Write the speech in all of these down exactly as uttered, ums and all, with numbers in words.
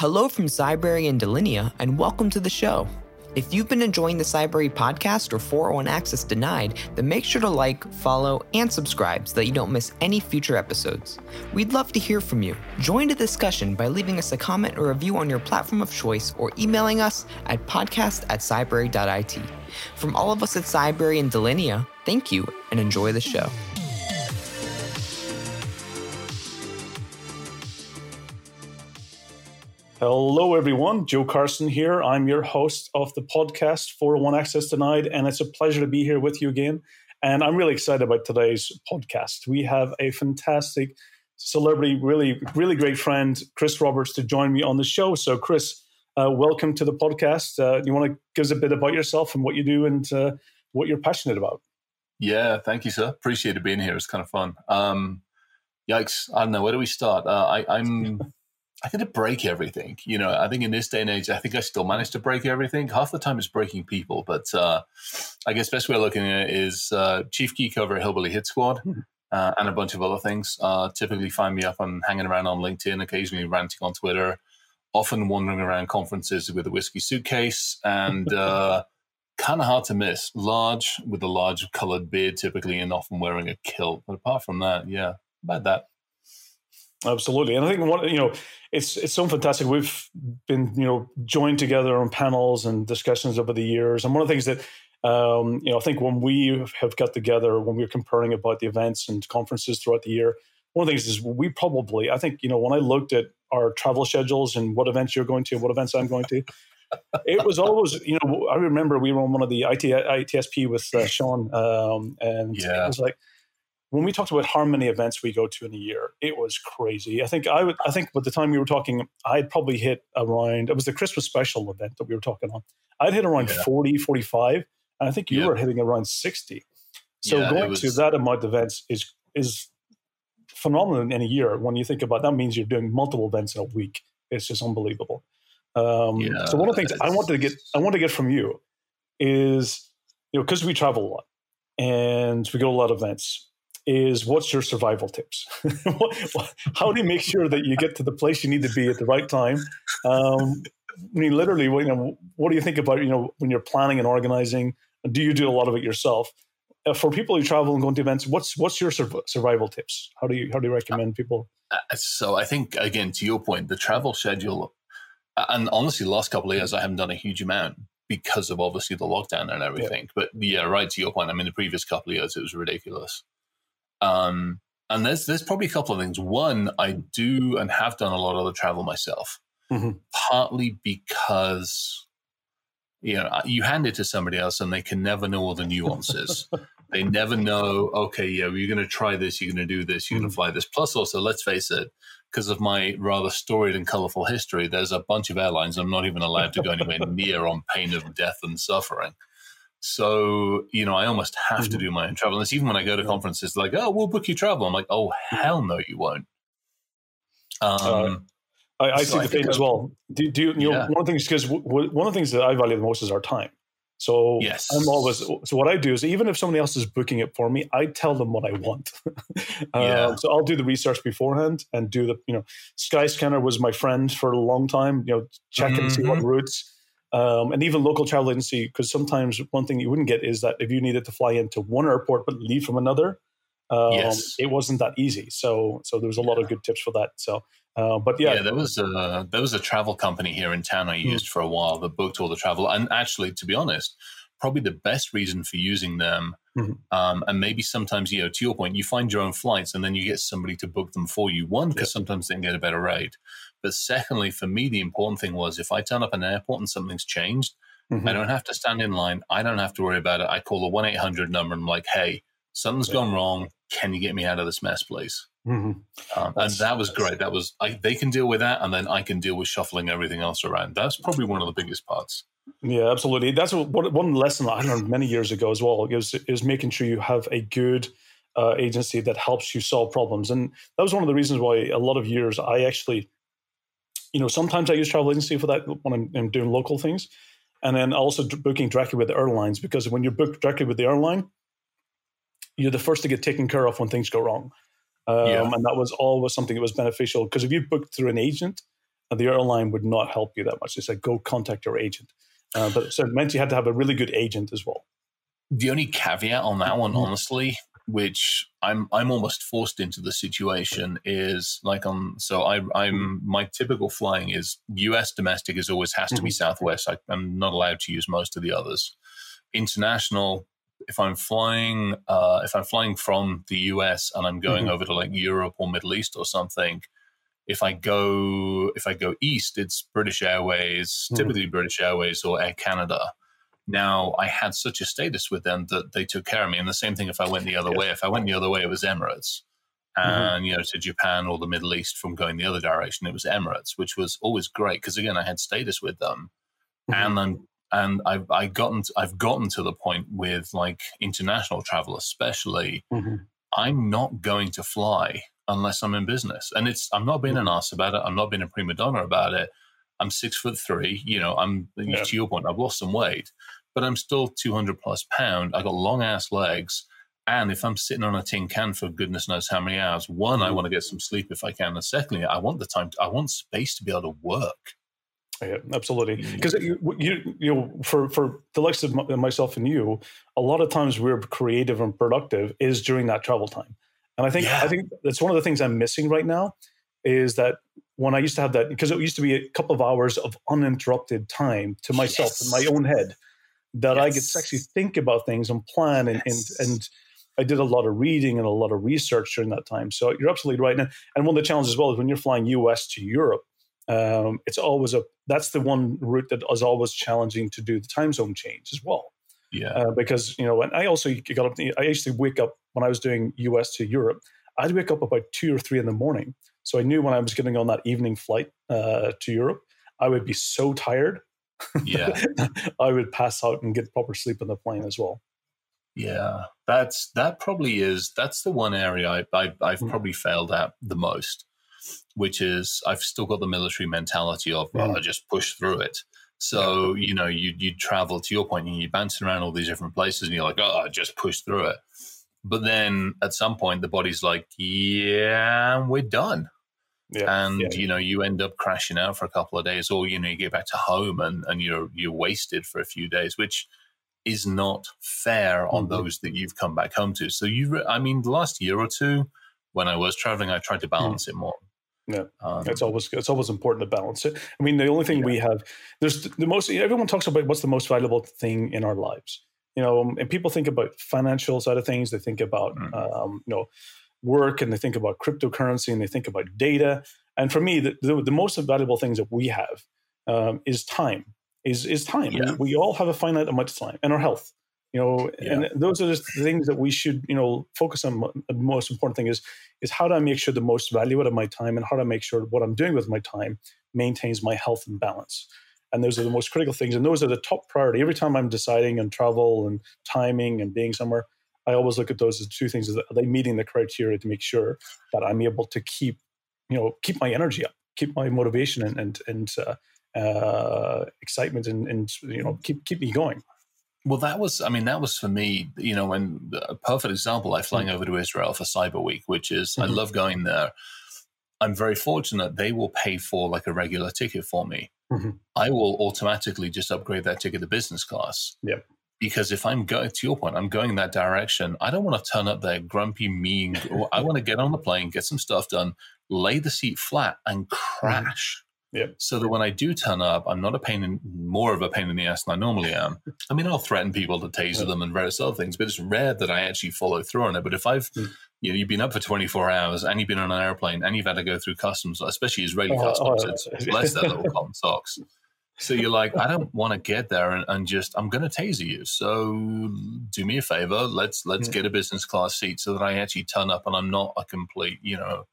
Hello from Cybrary and Delinea, and welcome to the show. If you've been enjoying the Cybrary podcast or four oh one Access Denied, then make sure to like, follow, and subscribe so that you don't miss any future episodes. We'd love to hear from you. Join the discussion by leaving us a comment or review on your platform of choice or emailing us at podcast at cybrary dot I T. From all of us at Cybrary and Delinea, thank you and enjoy the show. Hello, everyone. Joe Carson here. I'm your host of the podcast, four oh one Access Denied, and it's a pleasure to be here with you again. And I'm really excited about today's podcast. We have a fantastic celebrity, really, really great friend, Chris Roberts, to join me on the show. So, Chris, uh, welcome to the podcast. Uh, you want to give us a bit about yourself and what you do and uh, what you're passionate about? Yeah, thank you, sir. Appreciate it being here. It's kind of fun. Um, yikes. I don't know. Where do we start? Uh, I, I'm... I think to break everything, you know, I think in this day and age, I think I still manage to break everything. Half the time it's breaking people, but uh, I guess best way of looking at it is uh, chief geek over at Hillbilly Hit Squad uh, and a bunch of other things. Uh, typically find me up and hanging around on LinkedIn, occasionally ranting on Twitter, often wandering around conferences with a whiskey suitcase and uh, kind of hard to miss. Large with a large colored beard typically and often wearing a kilt. But apart from that, yeah, about that. Absolutely. And I think, one, you know, it's it's so fantastic. We've been, you know, joined together on panels and discussions over the years. And one of the things that, um, you know, I think when we have got together, when we were comparing about the events and conferences throughout the year, one of the things is we probably, I think, you know, when I looked at our travel schedules and what events you're going to, what events I'm going to, it was always, you know, I remember we were on one of the I T S P with uh, Sean um, and yeah. It was like, when we talked about how many events we go to in a year, it was crazy. I think I would. I think by the time we were talking, I'd probably hit around, it was the Christmas special event that we were talking on. I'd hit around yeah. forty, forty-five, and I think you yeah. were hitting around sixty. So yeah, going was, to that amount of events is is phenomenal in a year. When you think about it, that means you're doing multiple events in a week. It's just unbelievable. Um, yeah, so one of the things I wanted to get, I want to get from you is, you know, because we travel a lot and we go to a lot of events. Is what's your survival tips? How do you make sure that you get to the place you need to be at the right time? Um, I mean, literally, you know, what do you think about, you know, when you're planning and organizing? Do you do a lot of it yourself? Uh, for people who travel and go to events, what's what's your sur- survival tips? How do you how do you recommend people? Uh, so I think, again, to your point, the travel schedule, and honestly, the last couple of years, I haven't done a huge amount. Because of obviously the lockdown and everything. Yeah. But yeah, right to your point, I mean, the previous couple of years, it was ridiculous. Um, and there's there's probably a couple of things. One, I do and have done a lot of the travel myself, mm-hmm. partly because, you know, you hand it to somebody else and they can never know all the nuances. They never know, okay, yeah, well, you're going to try this, you're going to do this, you're mm-hmm. going to fly this. Plus also, let's face it, because of my rather storied and colorful history, there's a bunch of airlines I'm not even allowed to go anywhere near on pain of death and suffering. So, you know, I almost have mm-hmm. to do my own travel. And it's even when I go to yeah. conferences, like, oh, we'll book you travel. I'm like, oh, hell no, you won't. Um, uh, I, I so see I the thing as well. Do, do you, you yeah. know, one of the things, because w- w- one of the things that I value the most is our time. So yes. I'm always, so what I do is even if somebody else is booking it for me, I tell them what I want. uh, yeah. So I'll do the research beforehand and do the, you know, Skyscanner was my friend for a long time, you know, check mm-hmm. and see what routes. Um, and even local travel agency, because sometimes one thing you wouldn't get is that if you needed to fly into one airport but leave from another, um, yes. it wasn't that easy. So, so there was a yeah. lot of good tips for that. So, uh, but yeah, yeah, there was a there was a travel company here in town I used mm. for a while that booked all the travel. And actually, to be honest, probably the best reason for using them, mm-hmm. um, and maybe sometimes, you know, to your point, you find your own flights and then you get somebody to book them for you. One, because yeah. sometimes they can get a better rate. But secondly, for me, the important thing was if I turn up at an airport and something's changed, mm-hmm. I don't have to stand in line. I don't have to worry about it. I call the one eight hundred number and I'm like, hey, something's yeah. gone wrong. Can you get me out of this mess, please? Mm-hmm. Um, and that was great. That was I, they can deal with that, and then I can deal with shuffling everything else around. That's probably one of the biggest parts. Yeah, absolutely. That's what, one lesson I learned many years ago as well is, is making sure you have a good uh, agency that helps you solve problems. And that was one of the reasons why a lot of years I actually – you know, sometimes I use travel agency for that when I'm, I'm doing local things. And then also d- booking directly with the airlines, because when you're booked directly with the airline, you're the first to get taken care of when things go wrong. Um, yeah. And that was always something that was beneficial, because if you booked through an agent, and the airline would not help you that much. They said, go contact your agent. Uh, but so it meant you had to have a really good agent as well. The only caveat on that one, honestly, which I'm I'm almost forced into the situation, is like on so I I'm my typical flying is U S domestic is always has to be Southwest. I, I'm not allowed to use most of the others. International, if I'm flying uh, if I'm flying from the U S and I'm going mm-hmm. over to like Europe or Middle East or something, if I go if I go east, it's British Airways, mm-hmm. typically British Airways or Air Canada. Now, I had such a status with them that they took care of me. And the same thing if I went the other yes. way. If I went the other way, it was Emirates. And, mm-hmm. you know, to Japan or the Middle East from going the other direction, it was Emirates, which was always great because, again, I had status with them. Mm-hmm. And I'm, and I've, I've, gotten to, I've gotten to the point with, like, international travel especially, mm-hmm. I'm not going to fly unless I'm in business. And it's I'm not being an arse about it. I'm not being a prima donna about it. I'm six foot three. You know, I'm yeah. to your point, I've lost some weight, but I'm still two hundred plus pound. I got long ass legs. And if I'm sitting on a tin can for goodness knows how many hours, one, I want to get some sleep if I can. And secondly, I want the time, to, I want space to be able to work. Yeah, absolutely. Because you, you, you know, for, for the likes of myself and you, a lot of times we're creative and productive is during that travel time. And I think, yeah. I think that's one of the things I'm missing right now is that, when I used to have that, because it used to be a couple of hours of uninterrupted time to myself yes. in my own head that yes. I could actually think about things and plan. And, yes. and and I did a lot of reading and a lot of research during that time. So you're absolutely right. And, and one of the challenges as well is when you're flying U S to Europe, um, it's always a, that's the one route that is always challenging to do the time zone change as well. Yeah. Uh, because, you know, and I also got up, I used to wake up when I was doing U S to Europe, I'd wake up about two or three in the morning. So I knew when I was getting on that evening flight uh, to Europe, I would be so tired. Yeah, I would pass out and get proper sleep on the plane as well. Yeah, that's that probably is that's the one area I, I, I've mm-hmm. probably failed at the most, which is I've still got the military mentality of yeah. well, I just push through it. So yeah. you know, you you travel to your point and you're bouncing around all these different places and you're like, oh, I just push through it. But then at some point the body's like, yeah, we're done. Yeah, and, yeah. you know, you end up crashing out for a couple of days or, you know, you get back to home and, and you're you're wasted for a few days, which is not fair on mm-hmm. those that you've come back home to. So, you, I mean, the last year or two when I was traveling, I tried to balance mm-hmm. it more. Yeah, um, it's always it's always important to balance it. I mean, the only thing yeah. we have, there's the most, everyone talks about what's the most valuable thing in our lives. You know, and people think about financial side of things. They think about, mm-hmm. um, you know, work, and they think about cryptocurrency, and they think about data. And for me, the, the, the most valuable things that we have um, is time. Is is time. Yeah. We all have a finite amount of time, and our health. You know, yeah. and those are the things that we should, you know, focus on. The most important thing is is how do I make sure the most value out of my time, and how do I make sure what I'm doing with my time maintains my health and balance. And those are the most critical things, and those are the top priority. Every time I'm deciding on travel and timing and being somewhere, I always look at those as two things. Are they meeting the criteria to make sure that I'm able to keep, you know, keep my energy up, keep my motivation and and, and uh, uh, excitement and, and, you know, keep keep me going. Well, that was, I mean, that was for me, you know, when a perfect example, I'm flying over to Israel for Cyber Week, which is, mm-hmm. I love going there. I'm very fortunate they will pay for like a regular ticket for me. Mm-hmm. I will automatically just upgrade that ticket to business class. Yeah. Because if I'm going, to your point, I'm going that direction, I don't want to turn up there grumpy, mean. I want to get on the plane, get some stuff done, lay the seat flat and crash. Yep. So that when I do turn up, I'm not a pain in, more of a pain in the ass than I normally am. I mean, I'll threaten people to taser yep. them and various other things, but it's rare that I actually follow through on it. But if I've, mm. you know, you've been up for twenty-four hours and you've been on an airplane and you've had to go through customs, especially Israeli oh, customs, oh, it's, it's less than little cotton socks. So you're like, I don't want to get there and, and just, I'm going to taser you. So do me a favor. Let's let's yeah. get a business class seat so that I actually turn up and I'm not a complete, you know,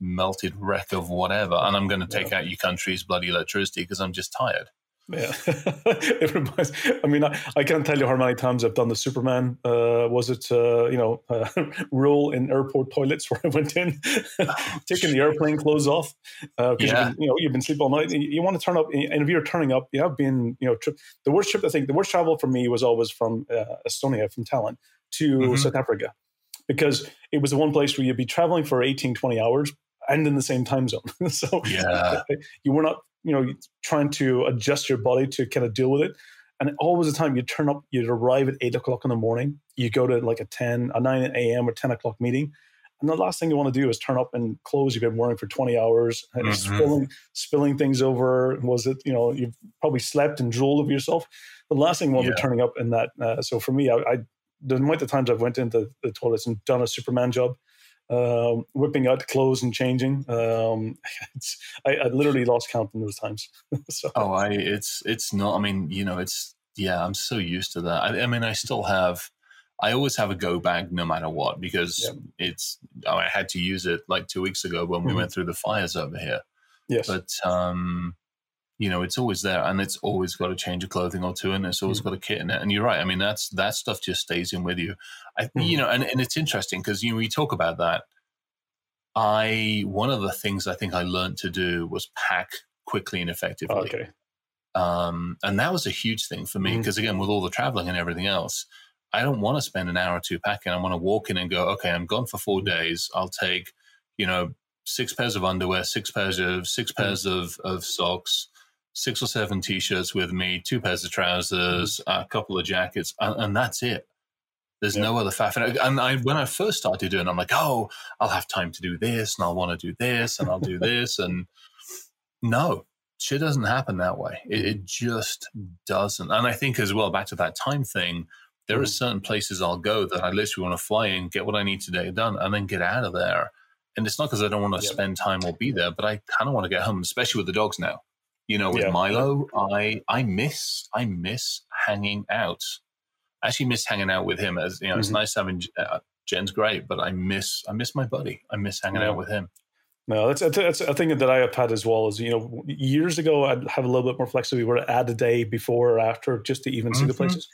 melted wreck of whatever. And I'm going to take yeah. out your country's bloody electricity because I'm just tired. Yeah. It reminds, I mean, I, I can't tell you how many times I've done the Superman, uh, was it, uh, you know, uh, rule in airport toilets where I went in, taking the airplane clothes off. Uh, cause yeah. you've been, you know, you've been sleeping all night. You, you want to turn up, and if you're turning up, you have been, you know, tri- the worst trip, I think, the worst travel for me was always from uh, Estonia, from Tallinn to mm-hmm. South Africa, because it was the one place where you'd be traveling for eighteen, twenty hours and in the same time zone. So yeah. you were not, you know, trying to adjust your body to kind of deal with it. And always the time you turn up, you'd arrive at eight o'clock in the morning. You go to like a ten, a nine a m or ten o'clock meeting, and the last thing you want to do is turn up in clothes you've been wearing for twenty hours and mm-hmm. spilling spilling things over. Was it, you know, you've probably slept and drooled over yourself. The last thing you want yeah. to be turning up in that. Uh, so for me, I, I the amount of the times I've went into the toilets and done a Superman job, um, whipping out clothes and changing. Um, it's, I, I literally lost count in those times. so. Oh, I it's it's not. I mean, you know, it's yeah. I'm so used to that. I, I mean, I still have. I always have a go bag no matter what, because yeah. it's, I had to use it like two weeks ago when we mm-hmm. went through the fires over here. Yes. But, um, you know, it's always there, and it's always got a change of clothing or two, and it's always mm-hmm. got a kit in it. And you're right. I mean, that's, that stuff just stays in with you. I, mm-hmm. you know, and, and it's interesting because, you know, we talk about that. I, one of the things I think I learned to do was pack quickly and effectively. Oh, okay. Um, and that was a huge thing for me because mm-hmm. again, with all the traveling and everything else, I don't want to spend an hour or two packing. I want to walk in and go, okay, I'm gone for four days. I'll take, you know, six pairs of underwear, six pairs of six pairs of, of socks, six or seven T-shirts with me, two pairs of trousers, a couple of jackets, and, and that's it. There's yeah. no other faff. And I, when I first started doing it, I'm like, oh, I'll have time to do this, and I'll want to do this, and I'll do this. And no, shit doesn't happen that way. It, it just doesn't. And I think as well, back to that time thing, there are certain places I'll go that I literally want to fly in, get what I need today done, and then get out of there. And it's not because I don't want to yep. spend time or be there, but I kind of want to get home, especially with the dogs now. You know, with yeah. Milo, I I miss I miss hanging out. I actually miss hanging out with him. As you know, mm-hmm. it's nice having uh, Jen's great, but I miss I miss my buddy. I miss hanging yeah. out with him. No, that's, that's a thing that I have had as well. Is, you know, years ago I'd have a little bit more flexibility where I add a day before or after just to even mm-hmm. see the places.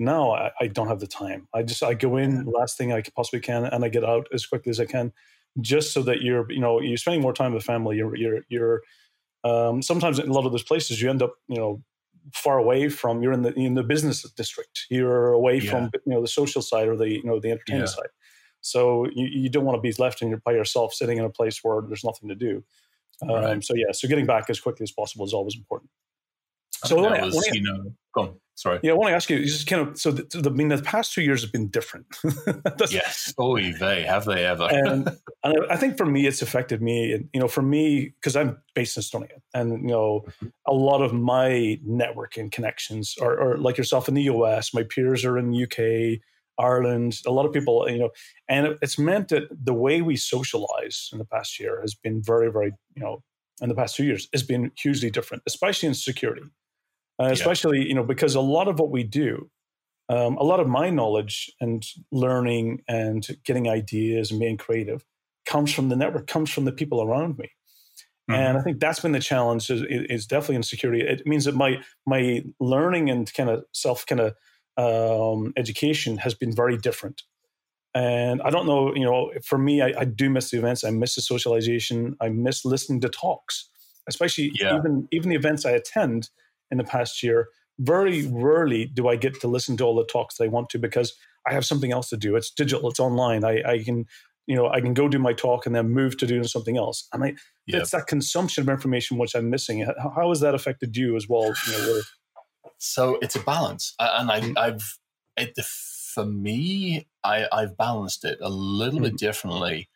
Now I, I don't have the time. I just I go in yeah. last thing I possibly can, and I get out as quickly as I can, just so that you're you know you're spending more time with family. You're you're you're um, sometimes in a lot of those places you end up you know far away from you're in the in the business district. You're away yeah. from you know the social side or the you know the entertainment yeah. side. So you, you don't want to be left and you're by yourself sitting in a place where there's nothing to do. Um, right. So, yeah, so getting back as quickly as possible is always important. So when I, was, when I, you know, go on. Sorry. Yeah, I want to ask you, just kind of, so the, the, I mean, the past two years have been different. yes. Oy vey, have they ever. and, and I think for me, it's affected me, and, you know, for me, because I'm based in Estonia, and, you know, mm-hmm. a lot of my network and connections are, are like yourself in the U S, my peers are in the U K, Ireland, a lot of people, you know, and it's meant that the way we socialize in the past year has been very, very, you know, in the past two years, has been hugely different, especially in security, uh, yeah. especially, you know, because a lot of what we do, um, a lot of my knowledge and learning and getting ideas and being creative comes from the network, comes from the people around me. Mm-hmm. And I think that's been the challenge is, is definitely in security. It means that my, my learning and kind of self kind of, Um, education has been very different. And I don't know, you know, for me, I, I do miss the events. I miss the socialization. I miss listening to talks, especially yeah. even, even the events I attend in the past year. Very rarely do I get to listen to all the talks that I want to because I have something else to do. It's digital. It's online. I, I can, you know, I can go do my talk and then move to doing something else. And I, yep. it's that consumption of information which I'm missing. How, how has that affected you as well? You know, where, So it's a balance, and I, I've it, for me, I, I've balanced it a little mm-hmm. bit differently.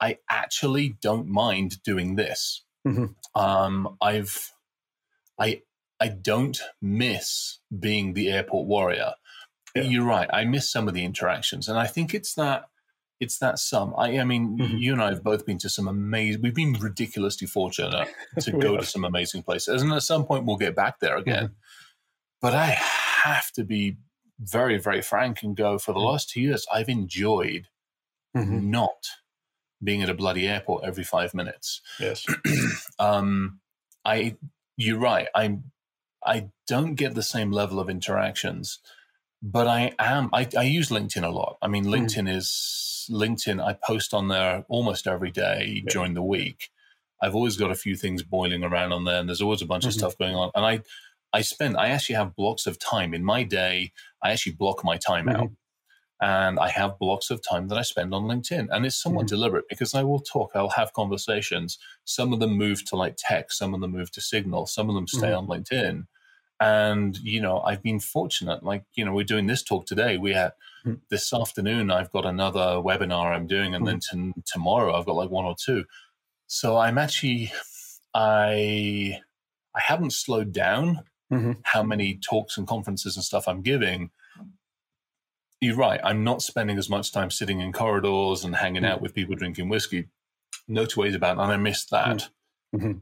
I actually don't mind doing this. Mm-hmm. Um, I've I I don't miss being the airport warrior. Yeah. You're right. I miss some of the interactions, and I think it's that it's that some. I, I mean, mm-hmm. you and I have both been to some amazing. We've been ridiculously fortunate to go have. to some amazing places, and at some point we'll get back there again. Mm-hmm. But I have to be very, very frank and go, for the last two years, I've enjoyed mm-hmm. not being at a bloody airport every five minutes. Yes. um, I, you're right. I I don't get the same level of interactions, but I am, I, I use LinkedIn a lot. I mean, LinkedIn mm-hmm. is, LinkedIn, I post on there almost every day yeah. during the week. I've always got a few things boiling around on there, and there's always a bunch mm-hmm. of stuff going on. And I, I spend, I actually have blocks of time in my day. I actually block my time mm-hmm. out. And I have blocks of time that I spend on LinkedIn. And it's somewhat mm-hmm. deliberate because I will talk, I'll have conversations. Some of them move to like tech, some of them move to Signal, some of them stay mm-hmm. on LinkedIn. And, you know, I've been fortunate, like, you know, we're doing this talk today. We had mm-hmm. this afternoon, I've got another webinar I'm doing. And mm-hmm. then t- tomorrow I've got like one or two. So I'm actually, I, I haven't slowed down mm-hmm. how many talks and conferences and stuff I'm giving. You're right. I'm not spending as much time sitting in corridors and hanging mm-hmm. out with people drinking whiskey. No two ways about it. And I miss that. Mm-hmm.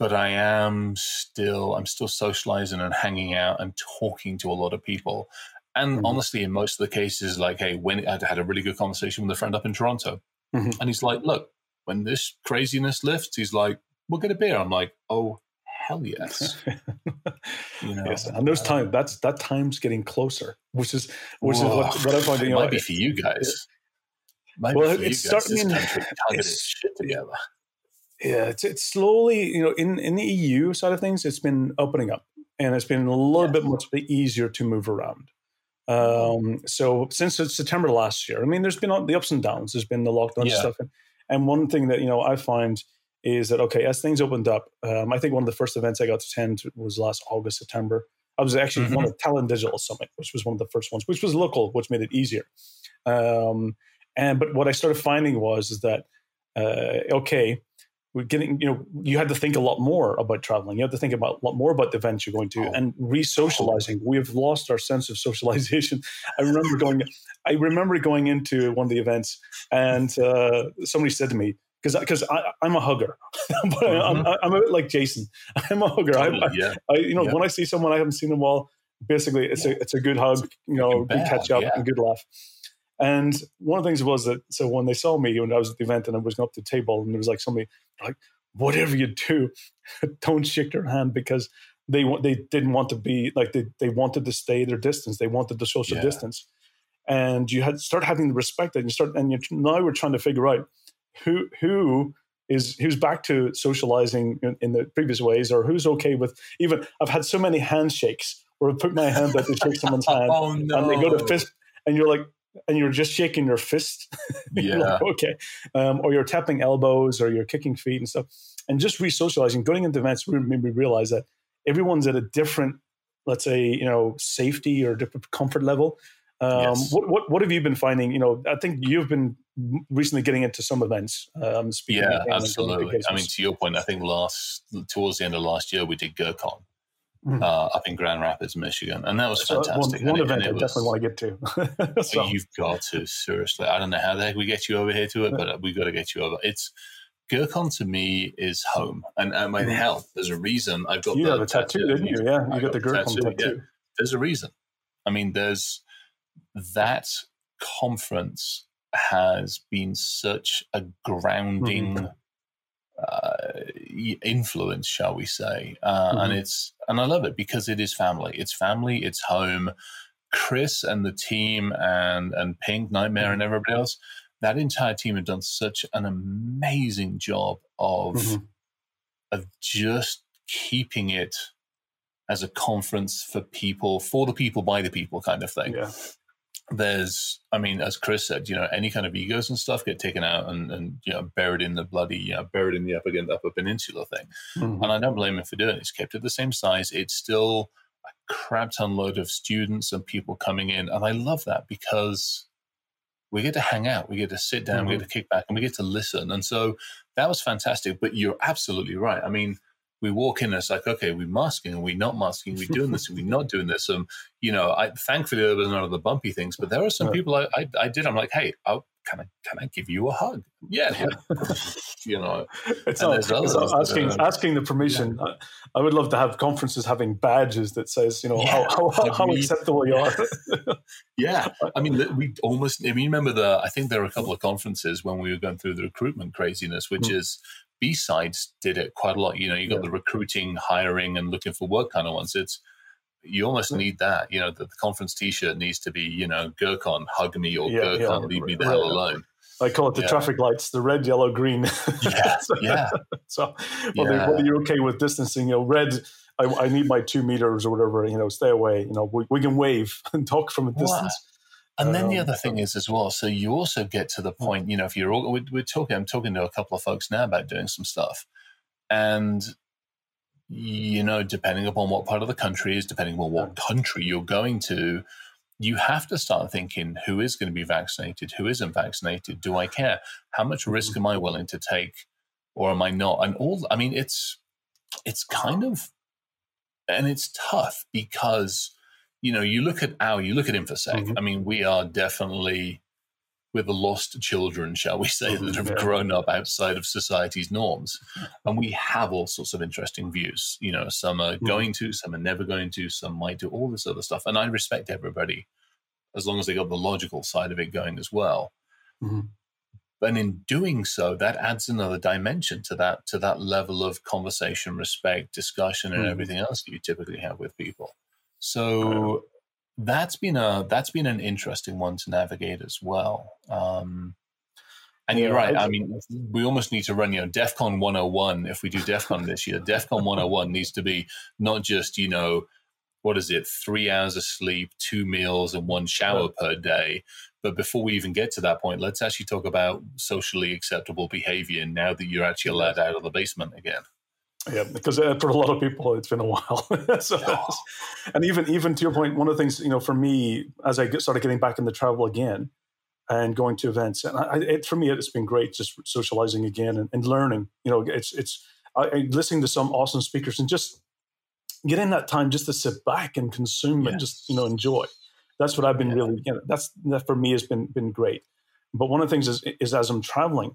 But I am still, I'm still socializing and hanging out and talking to a lot of people. And mm-hmm. honestly, in most of the cases, like, hey, when I had a really good conversation with a friend up in Toronto mm-hmm. and he's like, look, when this craziness lifts, he's like, we'll get a beer. I'm like, oh, hell yes. You know, yes. And those time that's that time's getting closer, which is which whoa. is what, what I find. You know, might be for you guys. Might well, be it's starting in this shit together. Yeah, it's it's slowly, you know, in, in the E U side of things, it's been opening up, and it's been a little yeah. bit much easier to move around. Um, so since it's September last year, I mean, there's been the ups and downs. There's been the lockdown yeah. stuff, and, and one thing that you know I find. Is that, okay, as things opened up, um, I think one of the first events I got to attend was last August, September. I was actually mm-hmm. on the Talent Digital Summit, which was one of the first ones, which was local, which made it easier. Um, and But what I started finding was is that, uh, okay, we're getting, you know, you had to think a lot more about traveling. You had to think about a lot more about the events you're going to oh. and re-socializing. We have lost our sense of socialization. I remember going, I remember going into one of the events and uh, somebody said to me, Because because I'm a hugger, but I'm, I'm a bit like Jason. I'm a hugger. Totally, I, yeah. I, you know, yeah. when I see someone I haven't seen in a while, basically it's yeah. a it's a good hug, you know, good catch up, yeah. and good laugh. And one of the things was that so when they saw me when I was at the event and I was going up to the table and there was like somebody like whatever you do, don't shake their hand because they they didn't want to be like they they wanted to stay their distance. They wanted the social yeah. distance, and you had start having the respect that you start and you now we're trying to figure out. Who who is who's back to socializing in, in the previous ways, or who's okay with even? I've had so many handshakes where I put my hand up to shake someone's hand, oh, no. and they go to fist, and you're like, and you're just shaking your fist, yeah, like, okay, um, or you're tapping elbows, or you're kicking feet and stuff, and just re-socializing. Going into events made me realize that everyone's at a different, let's say, you know, safety or different comfort level. Um, yes. what, what what have you been finding? You know, I think you've been recently getting into some events. Um, speaking yeah, absolutely. I mean, to your point, I think last towards the end of last year we did GrrCON mm. uh, up in Grand Rapids, Michigan, and that was so fantastic. One, one event it, I definitely was, want to get to. So. You've got to seriously. I don't know how the heck we get you over here to it, but we've got to get you over. It's GrrCON to me is home, and and my mm. health. There's a reason I've got. You have a tattoo, tattoo, didn't you? Yeah, you got, got the GrrCON tattoo. tattoo. Yeah. There's a reason. I mean, there's. That conference has been such a grounding mm-hmm. uh, influence, shall we say? Uh, mm-hmm. And it's and I love it because it is family. It's family. It's home. Chris and the team and and Pink Nightmare mm-hmm. and everybody else. That entire team have done such an amazing job of mm-hmm. of just keeping it as a conference for people, for the people, by the people, kind of thing. Yeah. There's, I mean, as Chris said, you know, any kind of egos and stuff get taken out and, and you know, buried in the bloody, you know, buried in the upper, upper peninsula thing. Mm-hmm. And I don't blame him for doing it. It's kept it the same size. It's still a crap ton load of students and people coming in. And I love that because we get to hang out, we get to sit down, mm-hmm. we get to kick back, and we get to listen. And so that was fantastic. But you're absolutely right. I mean, we walk in and it's like, okay, we're masking and we're not masking, we're doing this and we're not doing this. Um, you know, I thankfully there was none of the bumpy things, but there are some yeah. people I, I I did. I'm like, hey, I'll, can I can I give you a hug? Yeah, you know, it's not, it's not asking that, um, asking the permission. Yeah. I, I would love to have conferences having badges that says, you know, yeah. how how, how we, acceptable you yeah. are. yeah, I mean, we almost. I mean, remember the? I think there were a couple of conferences when we were going through the recruitment craziness, which mm. is. B-Sides did it quite a lot. You know, you got yeah. the recruiting, hiring, and looking for work kind of ones. It's you almost yeah. need that. You know, the, the conference T-shirt needs to be, you know, GrrCON, hug me, or yeah, GrrCON, yeah, leave right, me the right, hell right. alone. I call it the yeah. traffic lights, the red, yellow, green. Yeah, so, yeah. So whether, yeah. whether you're okay with distancing, you know, red, I, I need my two meters or whatever, you know, stay away. You know, we, we can wave and talk from a distance. Wow. And then the other thing is as well, so you also get to the point, you know, if you're all, we're, we're talking, I'm talking to a couple of folks now about doing some stuff, and, you know, depending upon what part of the country is, depending on what country you're going to, you have to start thinking, who is going to be vaccinated? Who isn't vaccinated? Do I care? How much risk am I willing to take, or am I not? And all, I mean, it's, it's kind of, and it's tough because, you know, you look at our, you look at InfoSec. Mm-hmm. I mean, we are definitely, we're the lost children, shall we say, mm-hmm. that have grown up outside of society's norms. And we have all sorts of interesting views. You know, some are mm-hmm. going to, some are never going to, some might do all this other stuff. And I respect everybody as long as they got the logical side of it going as well. Mm-hmm. And in doing so, that adds another dimension to that, to that level of conversation, respect, discussion, and mm. everything else that you typically have with people. So that's been a that's been an interesting one to navigate as well. Um, and yeah, you're right. I, I mean, we almost need to run, you know, DEFCON one oh one. If we do DEFCON this year, DEFCON one oh one needs to be not just, you know, what is it, three hours of sleep, two meals, and one shower yeah. per day. But before we even get to that point, let's actually talk about socially acceptable behavior now that you're actually allowed out of the basement again. Yeah, because uh, for a lot of people, it's been a while. so, yeah. And even even to your point, one of the things, you know, for me, as I get, started getting back into travel again and going to events, and I, it, for me, it's been great just socializing again and, and learning. You know, it's it's I, I listening to some awesome speakers and just getting that time just to sit back and consume yes. and just, you know, enjoy. That's what I've been yeah. really, you know, that's, that for me has been been great. But one of the things is, is as I'm traveling,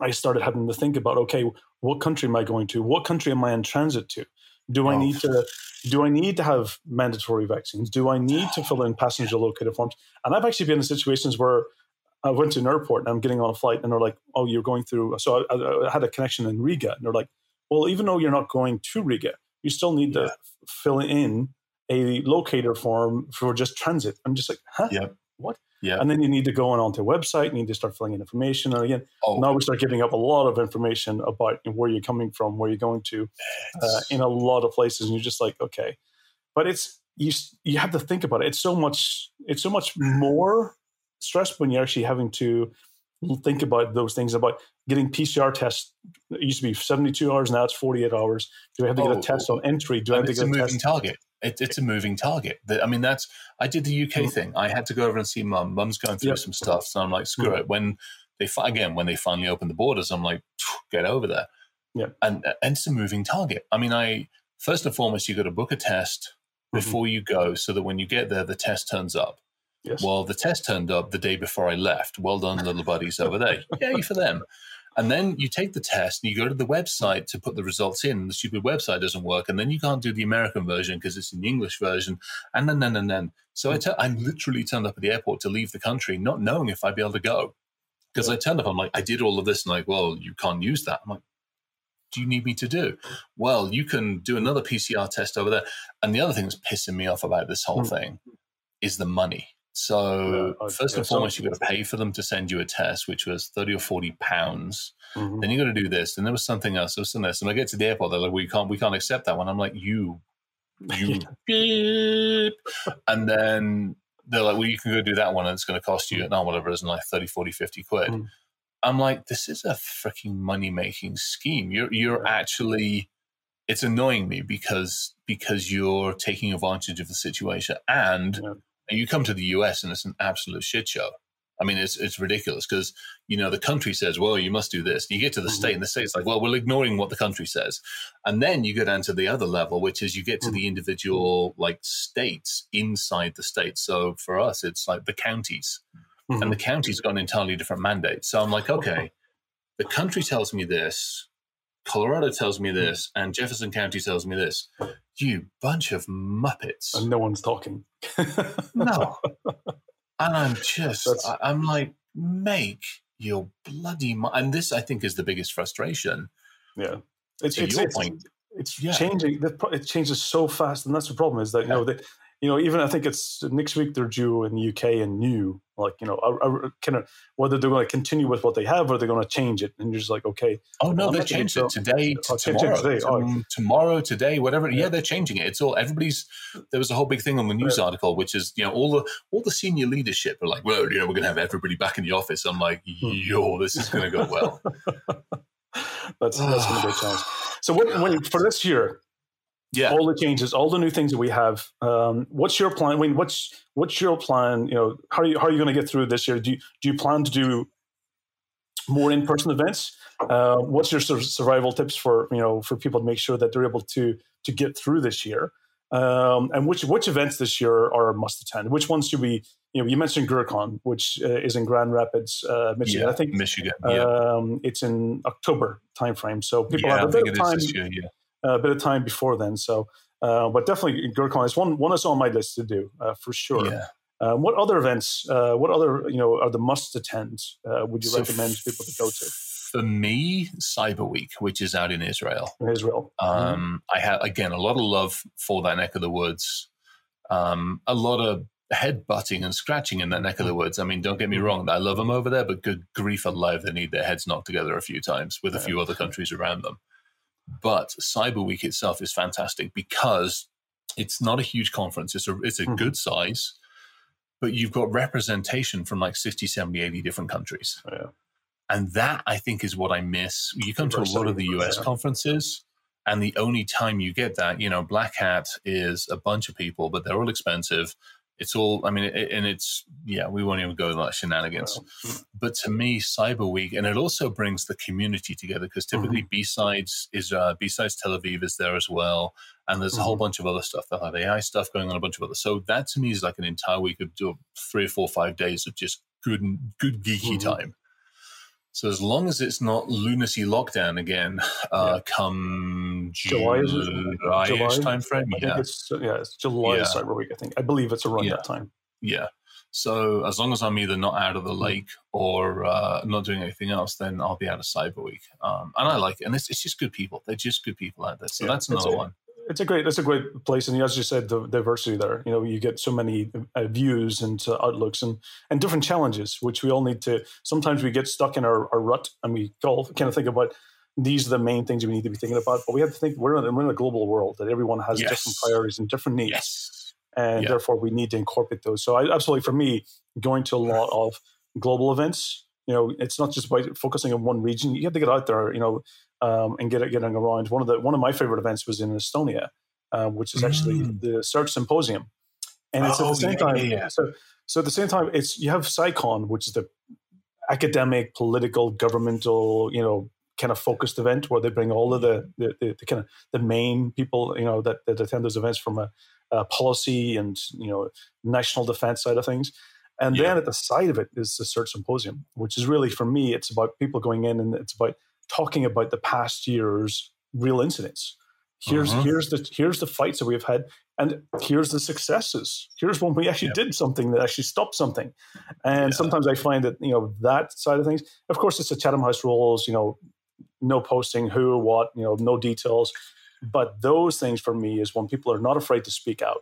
I started having to think about, okay, what country am I going to? What country am I in transit to? Do oh. I need to, do I need to have mandatory vaccines? Do I need to fill in passenger locator forms? And I've actually been in situations where I went to an airport and I'm getting on a flight and they're like, oh, you're going through. So I, I had a connection in Riga and they're like, well, even though you're not going to Riga, you still need yeah. to fill in a locator form for just transit. I'm just like, huh? Yeah. What? Yeah. And then you need to go on onto a website, you need to start filling in information. And again, oh. now we start giving up a lot of information about where you're coming from, where you're going to, uh, in a lot of places. And you're just like, okay. But it's, you you have to think about it. It's so much, it's so much more stress when you're actually having to think about those things, about getting P C R tests. It used to be seventy-two hours, now it's forty-eight hours. Do I have to oh. get a test on entry? Do I have to get a, a moving test? Target. It, it's a moving target. I mean, that's, I did the U K mm-hmm. thing. I had to go over and see mum. Mum's going through yep. some stuff. So I'm like, screw mm-hmm. it. When they, again, when they finally open the borders, I'm like, get over there. Yeah. And, and it's a moving target. I mean, I, first and foremost, you got to book a test mm-hmm. before you go so that when you get there, the test turns up. Yes. Well, the test turned up the day before I left. Well done, little buddies over there. Yay for them. And then you take the test and you go to the website to put the results in. The stupid website doesn't work. And then you can't do the American version because it's in the English version. And then, and then, and then. So I, t- I literally turned up at the airport to leave the country, not knowing if I'd be able to go. Because yeah. I turned up, I'm like, I did all of this. And like, well, you can't use that. I'm like, do you need me to do? Well, you can do another P C R test over there. And the other thing that's pissing me off about this whole mm. thing is the money. So uh, first and foremost, you've got to pay for them to send you a test, which was thirty or forty pounds. Mm-hmm. Then you got to do this. And there was something else. There was something else. And I get to the airport, they're like, we can't, we can't accept that one. I'm like, you, you beep. And then they're like, well, you can go do that one and it's going to cost you, no, whatever it is, like thirty, forty, fifty quid. Mm-hmm. I'm like, this is a freaking money-making scheme. You're, you're actually, it's annoying me because, because you're taking advantage of the situation. And yeah. you come to the U S and it's an absolute shit show. I mean, it's it's ridiculous because, you know, the country says, well, you must do this. You get to the mm-hmm. state and the state's like, well, we're ignoring what the country says. And then you go down to the other level, which is you get to mm-hmm. the individual, like, states inside the state. So for us, it's like the counties. Mm-hmm. And the counties got an entirely different mandate. So I'm like, okay, the country tells me this, Colorado tells me this, and Jefferson County tells me this. You bunch of muppets. And no one's talking. No. And I'm just, That's... I'm like, make your bloody mind. And this, I think, is the biggest frustration. Yeah. It's, it's, your it's, point, it's yeah. changing. It changes so fast. And that's the problem is that, yeah. you know, the, you know, even I think it's next week they're due in the U K and new, like, you know, I, I, kind of whether they're going to continue with what they have or they're going to change it. And you're just like, okay. Oh, no, they're changing it today to tomorrow. Today. To, oh. Tomorrow, today, whatever. Yeah. yeah, they're changing it. It's all, everybody's, there was a whole big thing on the news yeah. article, which is, you know, all the all the senior leadership are like, well, you know, we're going to have everybody back in the office. I'm like, hmm. yo, this is going to go well. that's that's going to be a challenge. So what, when, for this year, Yeah. all the changes, all the new things that we have. Um, what's your plan? I mean, what's what's your plan? You know, how are you how are you going to get through this year? Do you, do you plan to do more in-person events? Uh, what's your sort of survival tips for you know for people to make sure that they're able to to get through this year? Um, and which which events this year are must attend? Which ones should we? You know, you mentioned GrrCON, which uh, is in Grand Rapids, uh, Michigan. Yeah, I think Michigan. Yeah. Um, it's in October timeframe, so people yeah, have a bit of time. Year, yeah. A uh, bit of time before then, so uh, but definitely GrrCON is one one is on my list to do uh, for sure. Yeah. Uh, what other events? Uh, what other you know are the must attend? Uh, would you so recommend f- people to go to? For me, Cyber Week, which is out in Israel. In Israel, um, mm-hmm. I have again a lot of love for that neck of the woods. Um, a lot of headbutting and scratching in that neck of the woods. I mean, don't get me wrong, I love them over there, but good grief alive, they need their heads knocked together a few times with yeah. a few other countries around them. But Cyber Week itself is fantastic because it's not a huge conference. It's a it's a mm-hmm. good size, but you've got representation from like sixty, seventy, eighty different countries. Oh, yeah. And that, I think, is what I miss. You come to a lot of the U S yeah. conferences, and the only time you get that, you know, Black Hat is a bunch of people, but they're all expensive. It's all, I mean, it, and it's, yeah, we won't even go into that shenanigans. Wow. But to me, Cyber Week, and it also brings the community together because typically mm-hmm. B-Sides is, uh, B-Sides Tel Aviv is there as well. And there's mm-hmm. a whole bunch of other stuff. They'll have A I stuff going on, a bunch of other. So that to me is like an entire week of three or four, five days of just good, good geeky mm-hmm. time. So as long as it's not lunacy lockdown again, uh, yeah. come July, July-ish time frame. I yeah. Think it's, yeah, it's July yeah. Cyber Week, I think. I believe it's around yeah. that time. Yeah. So as long as I'm either not out of the lake or uh, not doing anything else, then I'll be out of Cyber Week. Um, and I like it. And it's, it's just good people. They're just good people out there. So yeah, that's another it's a, one. It's a great, it's a great place. And as you said, the diversity there, you know, you get so many uh, views and uh, outlooks and, and different challenges, which we all need to, sometimes we get stuck in our, our rut and we all kind of think about these are the main things we need to be thinking about. But we have to think we're in, we're in a global world that everyone has yes. different priorities and different needs. Yes. And yeah. therefore we need to incorporate those. So I, absolutely for me, going to a lot of global events, you know, it's not just by focusing on one region. You have to get out there, you know, Um, and get it getting around. One of the one of my favorite events was in Estonia, uh, which is actually mm. the CERT symposium, and it's oh, at the same yeah, time. Yeah. So, so at the same time, it's you have CyCon, which is the academic, political, governmental, you know, kind of focused event where they bring all of the the, the, the kind of the main people, you know, that, that attend those events from a, a policy and you know national defense side of things. And yeah. then at the side of it is the CERT symposium, which is really for me, it's about people going in and it's about talking about the past year's real incidents. Here's uh-huh. here's the here's the fights that we've had, and here's the successes. Here's when we actually yep. did something that actually stopped something. And yeah. sometimes I find that you know that side of things. Of course, it's the Chatham House rules. You know, no posting who, what. You know, no details. But those things for me is when people are not afraid to speak out.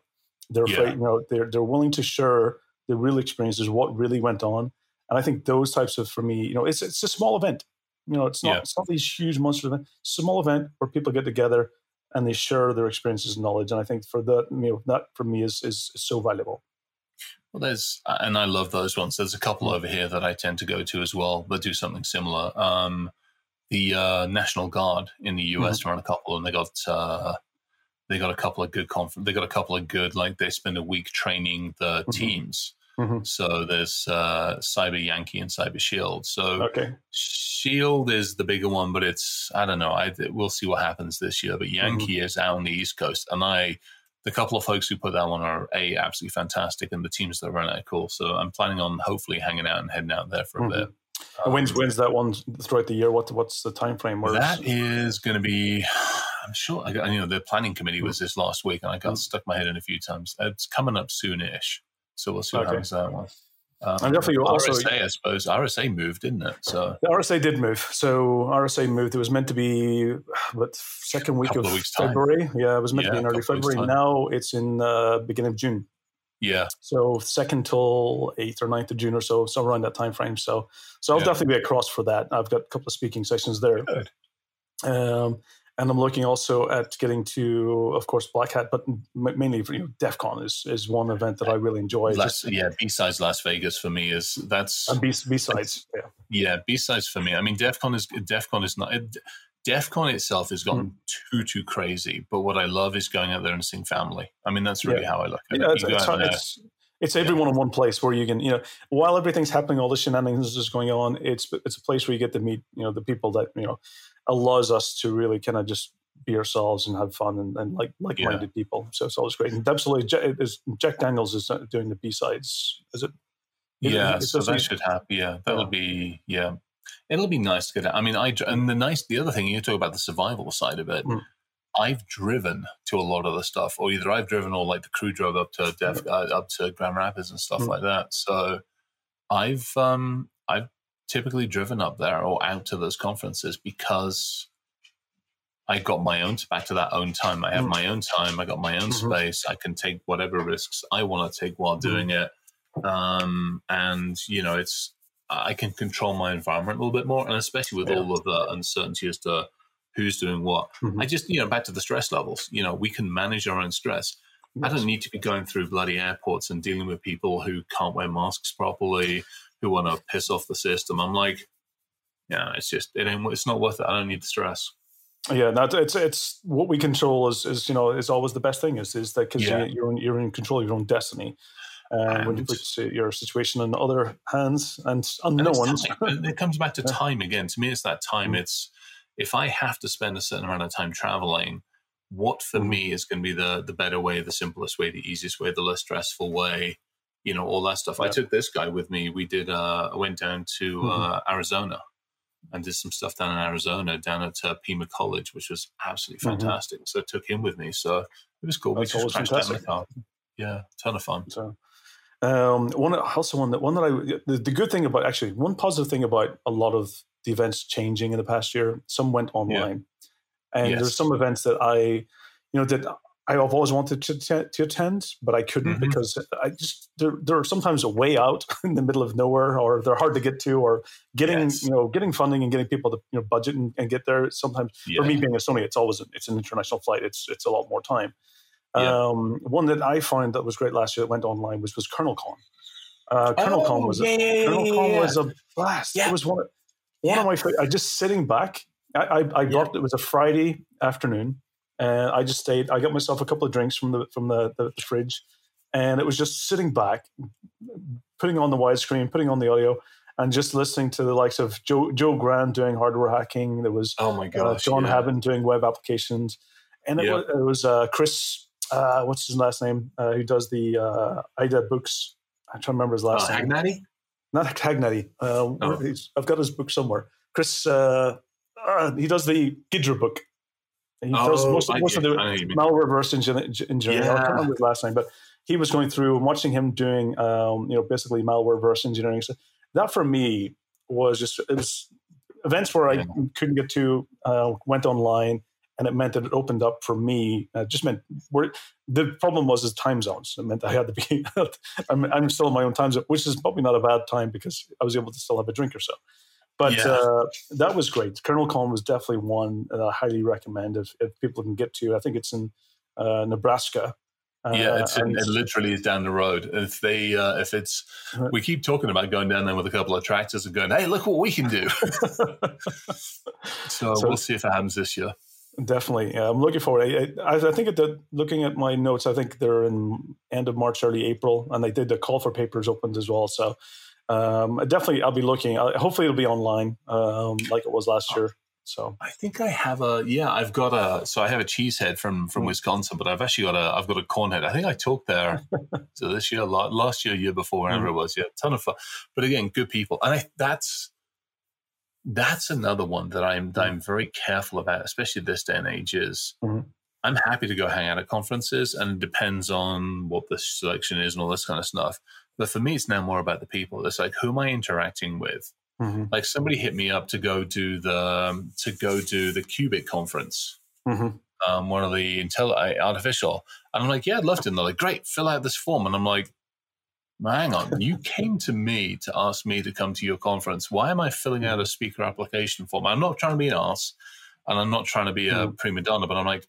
They're afraid. Yeah. You know, they're they're willing to share the real experiences, what really went on. And I think those types of for me, you know, it's it's a small event. You know, it's not yeah. it's not these huge monster event. Small event where people get together and they share their experiences and knowledge. And I think for that, you know, that for me is is so valuable. Well, there's and I love those ones. There's a couple over here that I tend to go to as well that do something similar. Um, the uh, National Guard in the U S mm-hmm. ran a couple, and they got uh, they got a couple of good conference. They got a couple of good like they spend a week training the mm-hmm. teams. Mm-hmm. So there's uh, Cyber Yankee and Cyber Shield. So okay. Shield is the bigger one, but it's I don't know. I we'll see what happens this year. But Yankee mm-hmm. is out on the East Coast, and I the couple of folks who put that one are a absolutely fantastic, and the teams that run it are cool. So I'm planning on hopefully hanging out and heading out there for a mm-hmm. bit. Um, when's when's that one throughout the year? What what's the time frame? Where that is going to be. I'm sure. I got, you know, the planning committee was this last week, and I got mm-hmm. stuck my head in a few times. It's coming up soonish. So we'll see what okay. happens to that one. Um, and definitely also, R S A, I suppose. R S A moved, didn't it? So the R S A did move. So R S A moved. It was meant to be what second week of, of February. Time. Yeah, it was meant yeah, to be in early February. Now it's in uh, beginning of June. Yeah. So second till eighth or ninth of June or so, somewhere around that time frame. So, so I'll yeah. definitely be across for that. I've got a couple of speaking sessions there. Good. Um, and I'm looking also at getting to, of course, Black Hat, but mainly for, you know, DEFCON is, is one event that I really enjoy. Las, Just, yeah, B-Sides Las Vegas for me is that's and B, B-Sides. Yeah, yeah, B-Sides for me. I mean, DEFCON is DEFCON is not it, DEFCON itself has gotten mm-hmm. too too crazy. But what I love is going out there and seeing family. I mean, that's really yeah. how I look at yeah, it. It's, it's, hard, it's, it's everyone yeah. in one place where you can, you know, while everything's happening, all the shenanigans is going on. It's it's a place where you get to meet, you know, the people that you know. allows us to really kind of just be ourselves and have fun and, and like like-minded yeah. people. So it's always great. And absolutely, Jack Daniels is doing the B-Sides. Is it? Yeah, it's so that should happen. Yeah, that'll yeah. be, yeah. It'll be nice to get out. I mean, I, and the nice, the other thing, you talk about the survival side of it. Mm. I've driven to a lot of the stuff, or either I've driven or like the crew drove up to Def, mm. uh, up to Grand Rapids and stuff mm. like that. So I've, um, I've, typically driven up there or out to those conferences because I got my own, back to that own time. I have mm-hmm. my own time. I got my own mm-hmm. space. I can take whatever risks I want to take while doing it. Um, and, you know, it's, I can control my environment a little bit more. And especially with yeah. all of the uncertainty as to who's doing what, mm-hmm. I just, you know, back to the stress levels, you know, we can manage our own stress. Yes. I don't need to be going through bloody airports and dealing with people who can't wear masks properly, who want to piss off the system. I'm like, yeah, it's just, it ain't, it's not worth it. I don't need the stress. Yeah, that it's it's what we control is, is you know, is always the best thing. Is is that because yeah. you're in, you're in control of your own destiny, um, and when you put your situation in other hands and unknowns. And it comes back to time again. To me, it's that time. Mm-hmm. It's if I have to spend a certain amount of time traveling, what for mm-hmm. me is going to be the the better way, the simplest way, the easiest way, the less stressful way. You know, all that stuff. Yeah. I took this guy with me. We did, uh, I went down to mm-hmm. uh, Arizona and did some stuff down in Arizona, down at uh, Pima College, which was absolutely fantastic. Mm-hmm. So I took him with me. So it was cool. That's we just crashed down the car. Yeah, ton of fun. So, um, one, also one that, one that I, the, the good thing about, actually, one positive thing about a lot of the events changing in the past year, some went online. Yeah. And yes. there's some events that I, you know, that I've always wanted to, t- to attend, but I couldn't mm-hmm. because I just there, there are sometimes a way out in the middle of nowhere, or they're hard to get to, or getting yes. you know getting funding and getting people to you know budget and, and get there. Sometimes yeah. for me being a Sony, it's always an, it's an international flight. It's it's a lot more time. Yeah. Um, one that I found that was great last year that went online, which was KernelCon. Uh, KernelCon oh, was yeah, a, yeah, KernelCon yeah, yeah. was a blast. Yeah. It was one one yeah. of my favorite. I just sitting back. I I, I yeah. got it was a Friday afternoon. And I just stayed. I got myself a couple of drinks from the from the, the fridge, and it was just sitting back, putting on the widescreen, putting on the audio, and just listening to the likes of Joe Joe Graham doing hardware hacking. There was oh my gosh, uh, John yeah. Haben doing web applications, and it yeah. was, it was uh, Chris. Uh, what's his last name? Uh, who does the uh, I D A books? I'm trying to remember his last uh, name. Hagnati? Not Hagnati. Uh, no. I've got his book somewhere. Chris. Uh, uh, he does the Gidra book. He oh, does most, I, most of the malware reverse engineering. Yeah. I can't remember his last name, but he was going through and watching him doing, um, you know, basically malware reverse engineering. So that for me was just it was events where I yeah. couldn't get to, uh, went online, and it meant that it opened up for me. It just meant where the problem was is time zones. It meant I had to be. I'm, I'm still in my own time zone, which is probably not a bad time because I was able to still have a drink or so. But yeah. uh, that was great. KernelCon was definitely one that I highly recommend if, if people can get to. I think it's in uh, Nebraska. Uh, yeah, it's in, it literally is down the road. If they, uh, if it's, we keep talking about going down there with a couple of tractors and going, "Hey, look what we can do." so, so we'll see if it happens this year. Definitely, yeah, I'm looking forward. I, I, I think at the, looking at my notes, I think they're in end of March, early April, and they did the call for papers opened as well. So. Um, definitely, I'll be looking. I'll, hopefully, it'll be online, um, like it was last year. So I think I have a yeah. I've got a so I have a cheesehead from from Wisconsin, but I've actually got a I've got a cornhead. I think I talked there. So this year, last year, year before, whenever mm-hmm. it was, yeah, ton of fun. But again, good people, and I, that's that's another one that I'm that I'm very careful about, especially this day and age. Is mm-hmm. I'm happy to go hang out at conferences, and it depends on what the selection is and all this kind of stuff. But for me, it's now more about the people. It's like, who am I interacting with? Mm-hmm. Like somebody hit me up to go do the to go do the Qubit conference, mm-hmm. um, one of the intelli- artificial. And I'm like, yeah, I'd love to. And they're like, great, fill out this form. And I'm like, hang on, you came to me to ask me to come to your conference. Why am I filling out a speaker application form? I'm not trying to be an arse, and I'm not trying to be a mm-hmm. prima donna, but I'm like,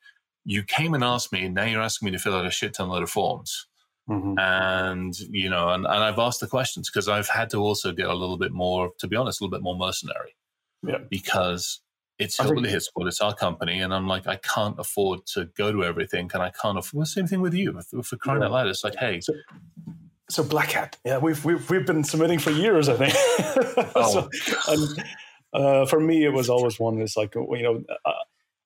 you came and asked me, and now you're asking me to fill out a shit ton load of forms. Mm-hmm. And, you know, and, and I've asked the questions because I've had to also get a little bit more, to be honest, a little bit more mercenary. Yeah. Because it's Hillbilly Hit Squad, it's our company. And I'm like, I can't afford to go to everything. And I can't afford, well, same thing with you. For crying yeah. out loud, it's like, hey. So, so Black Hat, yeah, we've, we've, we've been submitting for years, I think. Oh. so, and, uh, for me, it was always one that's like, you know, uh,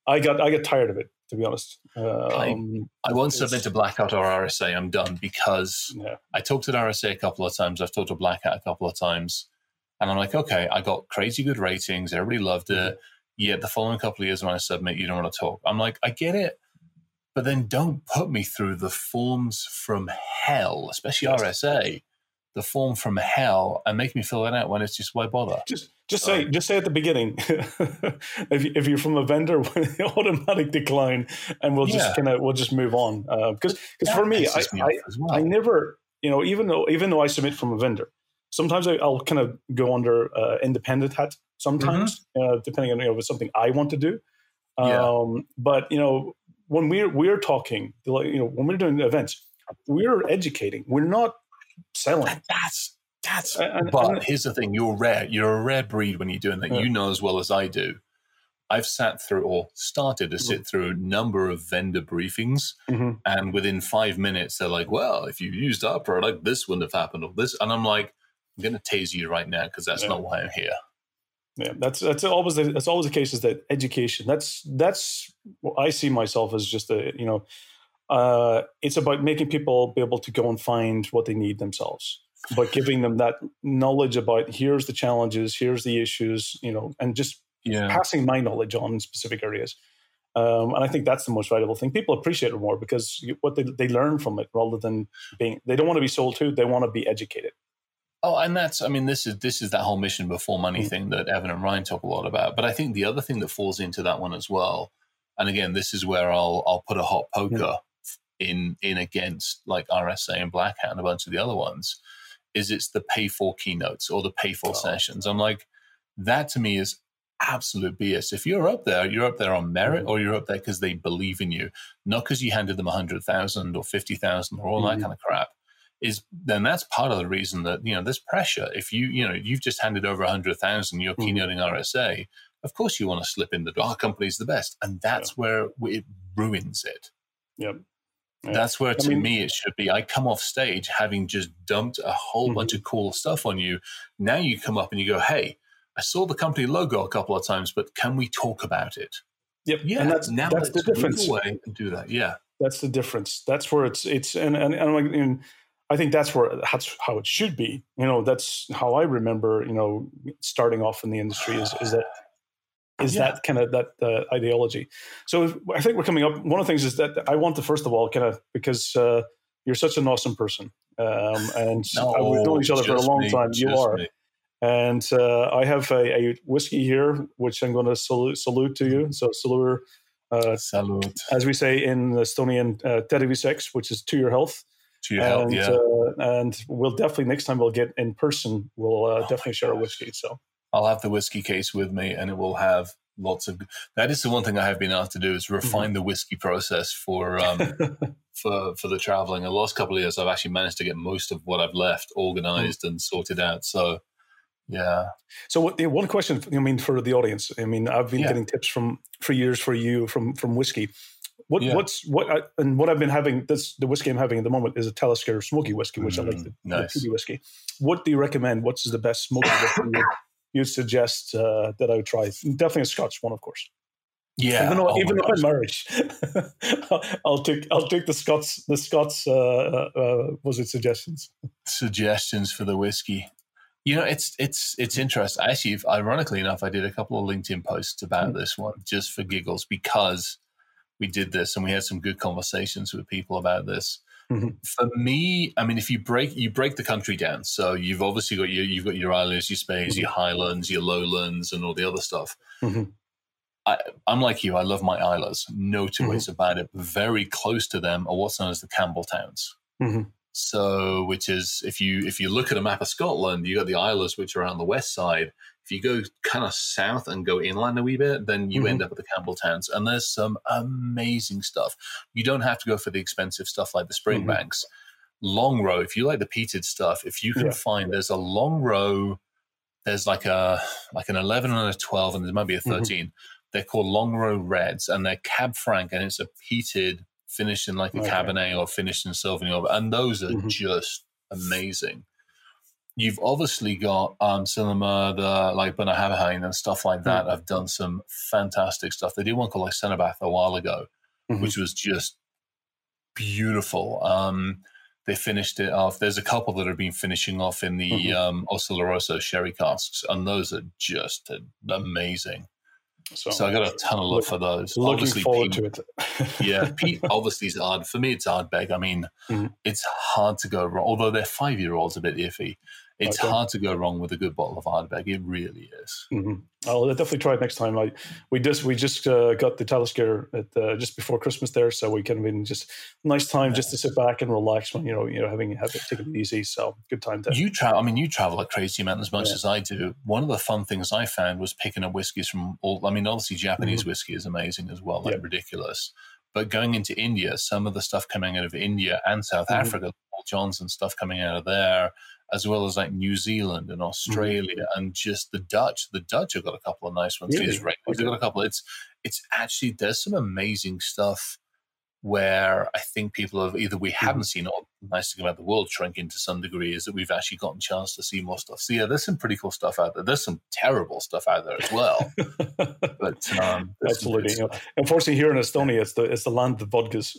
I got I got tired of it, to be honest. Uh, I, um, I won't submit to Black Hat or R S A. I'm done because yeah. I talked to R S A a couple of times. I've talked to Black Hat a couple of times. And I'm like, okay, I got crazy good ratings. Everybody loved it. Yet the following couple of years when I submit, you don't want to talk. I'm like, I get it. But then don't put me through the forms from hell, especially R S A. The form from hell and make me fill it out when it's just, why bother? Just just so. say just say at the beginning, if, you, if you're from a vendor, automatic decline, and we'll yeah. just kind of we'll just move on. Because uh, because for me, I, me I, well. I never, you know, even though even though I submit from a vendor, sometimes I, I'll kind of go under uh, independent hat sometimes, mm-hmm. uh, depending on, you know, if it's something I want to do. Um, yeah. But, you know, when we're, we're talking, you know, when we're doing events, we're educating. We're not selling. That's that's. And, but and, here's the thing: you're rare. You're a rare breed when you're doing that. Yeah. You know as well as I do. I've sat through or started to sit through a number of vendor briefings, mm-hmm. and within five minutes they're like, "Well, if you used our product, this wouldn't have happened." Or this, and I'm like, "I'm going to tase you right now because that's yeah. not why I'm here." Yeah, that's that's always the, that's always the case. Is that education? That's that's what I see myself as, just a you know. Uh, it's about making people be able to go and find what they need themselves, but giving them that knowledge about here's the challenges, here's the issues, you know, and just yeah. passing my knowledge on in specific areas. Um, and I think that's the most valuable thing. People appreciate it more because what they, they learn from it, rather than being, they don't want to be sold to, they want to be educated. Oh, and that's, I mean, this is, this is that whole mission before money mm-hmm. thing that Evan and Ryan talk a lot about. But I think the other thing that falls into that one as well, and again, this is where I'll, I'll put a hot poker yeah. in in against like R S A and Black Hat and a bunch of the other ones, is it's the pay for keynotes or the pay for oh. sessions. I'm like, that to me is absolute B S. If you're up there, you're up there on merit, mm-hmm. or you're up there because they believe in you, not because you handed them one hundred thousand or fifty thousand or all mm-hmm. that kind of crap. Is then that's part of the reason that, you know, there's pressure. If you, you know, you've just handed over one hundred thousand, you're mm-hmm. keynoting R S A, of course you want to slip in the, our company's the best. And that's yeah. where it ruins it. Yep. Yeah. That's where, to I mean, me, it should be. I come off stage having just dumped a whole mm-hmm. bunch of cool stuff on you. Now you come up and you go, hey, I saw the company logo a couple of times, but can we talk about it? Yep. Yeah, and that's, now that's the difference. Way and do that. Yeah. That's the difference. That's where it's, it's and, and, and, and I think that's where, that's how it should be. You know, that's how I remember, you know, starting off in the industry is, is that. Is yeah. that kind of that uh, ideology? So I think we're coming up. One of the things is that I want to, first of all, kind of, because uh, you're such an awesome person, um, and no, we've known each other for a long me, time. You are, me. and uh, I have a, a whiskey here, which I'm going to salute, salute to you. So salute, uh, salute, as we say in Estonian, uh, tervisex, which is to your health. To your and, health, yeah. Uh, and we'll definitely next time we'll get in person. We'll uh, oh definitely share gosh. a whiskey. So. I'll have the whiskey case with me, and it will have lots of. That is the one thing I have been asked to do, is refine mm-hmm. the whiskey process for um, for for the traveling. In the last couple of years, I've actually managed to get most of what I've left organized mm-hmm. and sorted out. So, yeah. So, what, one question, I mean, for the audience, I mean, I've been yeah. getting tips from for years for you from from whiskey. What yeah. what's what I, and what I've been having this the whiskey I'm having at the moment is a Telescare smoky whiskey, which mm, I like the, nice. the P B whiskey. What do you recommend? What's the best smoky whiskey? You'd suggest uh, that I would try definitely a Scotch one, of course. Yeah, even though oh even I'm married, I'll take I'll take the Scots the Scots uh, uh, was it suggestions suggestions for the whiskey. You know, it's it's it's interesting. Actually, ironically enough, I did a couple of LinkedIn posts about mm-hmm. this one just for giggles, because we did this, and we had some good conversations with people about this. Mm-hmm. For me, I mean, if you break you break the country down, so you've obviously got your you've got your islands, your spays, mm-hmm. your highlands, your lowlands, and all the other stuff. Mm-hmm. I, I'm like you. I love my islas. No two mm-hmm. ways about it. Very close to them are what's known as the Campbell Towns. Mm-hmm. So, which is if you if you look at a map of Scotland, you got the islas which are on the west side. If you go kind of south and go inland a wee bit, then you mm-hmm. end up at the Campbell Towns, and there's some amazing stuff. You don't have to go for the expensive stuff like the Springbanks. Mm-hmm. Longrow, if you like the peated stuff, if you can yeah. find, there's a Longrow, there's like a like an eleven and a twelve, and there might be a thirteen. Mm-hmm. They're called Longrow Reds, and they're Cab Franc, and it's a peated. Finished in like a okay. Cabernet or finished in Sauvignon, and those are mm-hmm. just amazing. You've obviously got um, cinema, the like Bunnahabhain and stuff like that. Mm-hmm. I've done some fantastic stuff. They did one called like Cenabath a while ago, mm-hmm. which was just beautiful. Um, they finished it off. There's a couple that have been finishing off in the mm-hmm. um, Oloroso sherry casks, and those are just amazing. So, so I got a ton of love look, for those. Looking obviously, forward Pete, to it. yeah, Pete obviously is hard. For me, it's Ardbeg. I mean, mm-hmm. it's hard to go wrong. Although their five-year-old's a bit iffy. It's okay. hard to go wrong with a good bottle of Ardbeg. It really is. Mm-hmm. I'll definitely try it next time. I, we just we just uh, got the Telescare at, uh, just before Christmas there, so we can been just nice time yeah. just to sit back and relax when you know you know having have it taken easy. So good time to you travel. I mean, you travel a crazy amount as much yeah. as I do. One of the fun things I found was picking up whiskeys from all. I mean, obviously Japanese mm-hmm. whiskey is amazing as well, like yeah. ridiculous. But going into India, some of the stuff coming out of India and South mm-hmm. Africa, Paul Johnson stuff coming out of there. As well as like New Zealand and Australia mm-hmm. and just the Dutch. The Dutch have got a couple of nice ones. Really? Right. They've got a couple. It's it's actually there's some amazing stuff where I think people have either we mm-hmm. haven't seen or the nice thing about the world shrinking to some degree is that we've actually gotten a chance to see more stuff. So yeah, there's some pretty cool stuff out there. There's some terrible stuff out there as well. but um, absolutely. You know, unfortunately here in Estonia it's the it's the land of vodkas.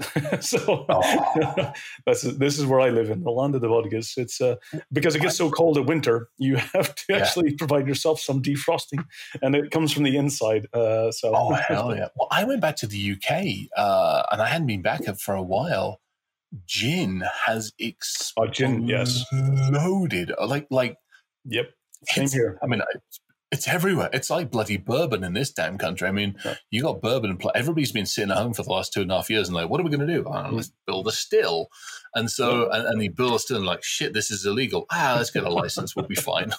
so oh. that's this is where I live in, the land of the vodkas. It's uh, because it gets so cold at winter, you have to actually yeah. provide yourself some defrosting, and it comes from the inside. Uh, so Oh hell yeah. Well, I went back to the U K uh, and I hadn't been back up for a while. Gin has exploded. Oh, gin, yes. Loaded. Like, like, yep. Same here. I mean, it's, it's everywhere. It's like bloody bourbon in this damn country. I mean, yeah. you got bourbon. Everybody's been sitting at home for the last two and a half years and like, what are we going to do? Oh, let's build a still. And so, and, and they build a still and like, shit, this is illegal. Ah, let's get a license. We'll be fine.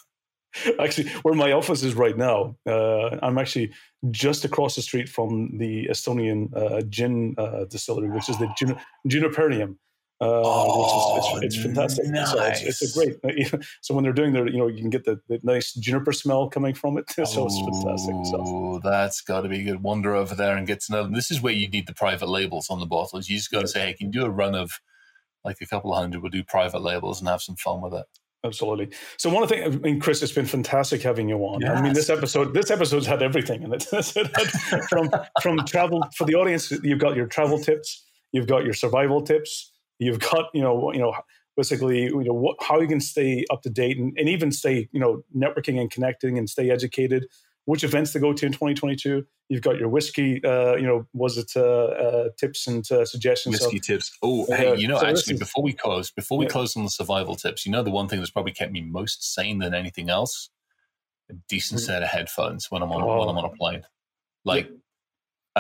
Actually, where my office is right now, uh, I'm actually just across the street from the Estonian uh, gin uh, distillery, which is the Jun- Junipernium. Uh, oh, which is, it's, it's fantastic. Nice. So it's, it's a great. So when they're doing their, you know, you can get the, the nice juniper smell coming from it. so oh, it's fantastic. Oh, so. That's got to be good. Wander over there and get to know them. This is where you need the private labels on the bottles. You just got to say, hey, can you do a run of like a couple of hundred? We'll do private labels and have some fun with it. Absolutely. So one of the things, I mean, Chris, it's been fantastic having you on. Yes. I mean, this episode, this episode's had everything in it. from from travel for the audience, you've got your travel tips, you've got your survival tips, you've got you know you know basically you know what, how you can stay up to date and, and even stay you know networking and connecting and stay educated. Which events to go to in twenty twenty-two? You've got your whiskey, uh, you know, was it uh, uh, tips and uh, suggestions? Whiskey of, tips. Oh, uh, hey, you know, so actually, is, before we close, before we yeah. close on the survival tips, you know, the one thing that's probably kept me most sane than anything else, a decent mm-hmm. set of headphones when I'm on oh. when I'm on a plane, like, yeah.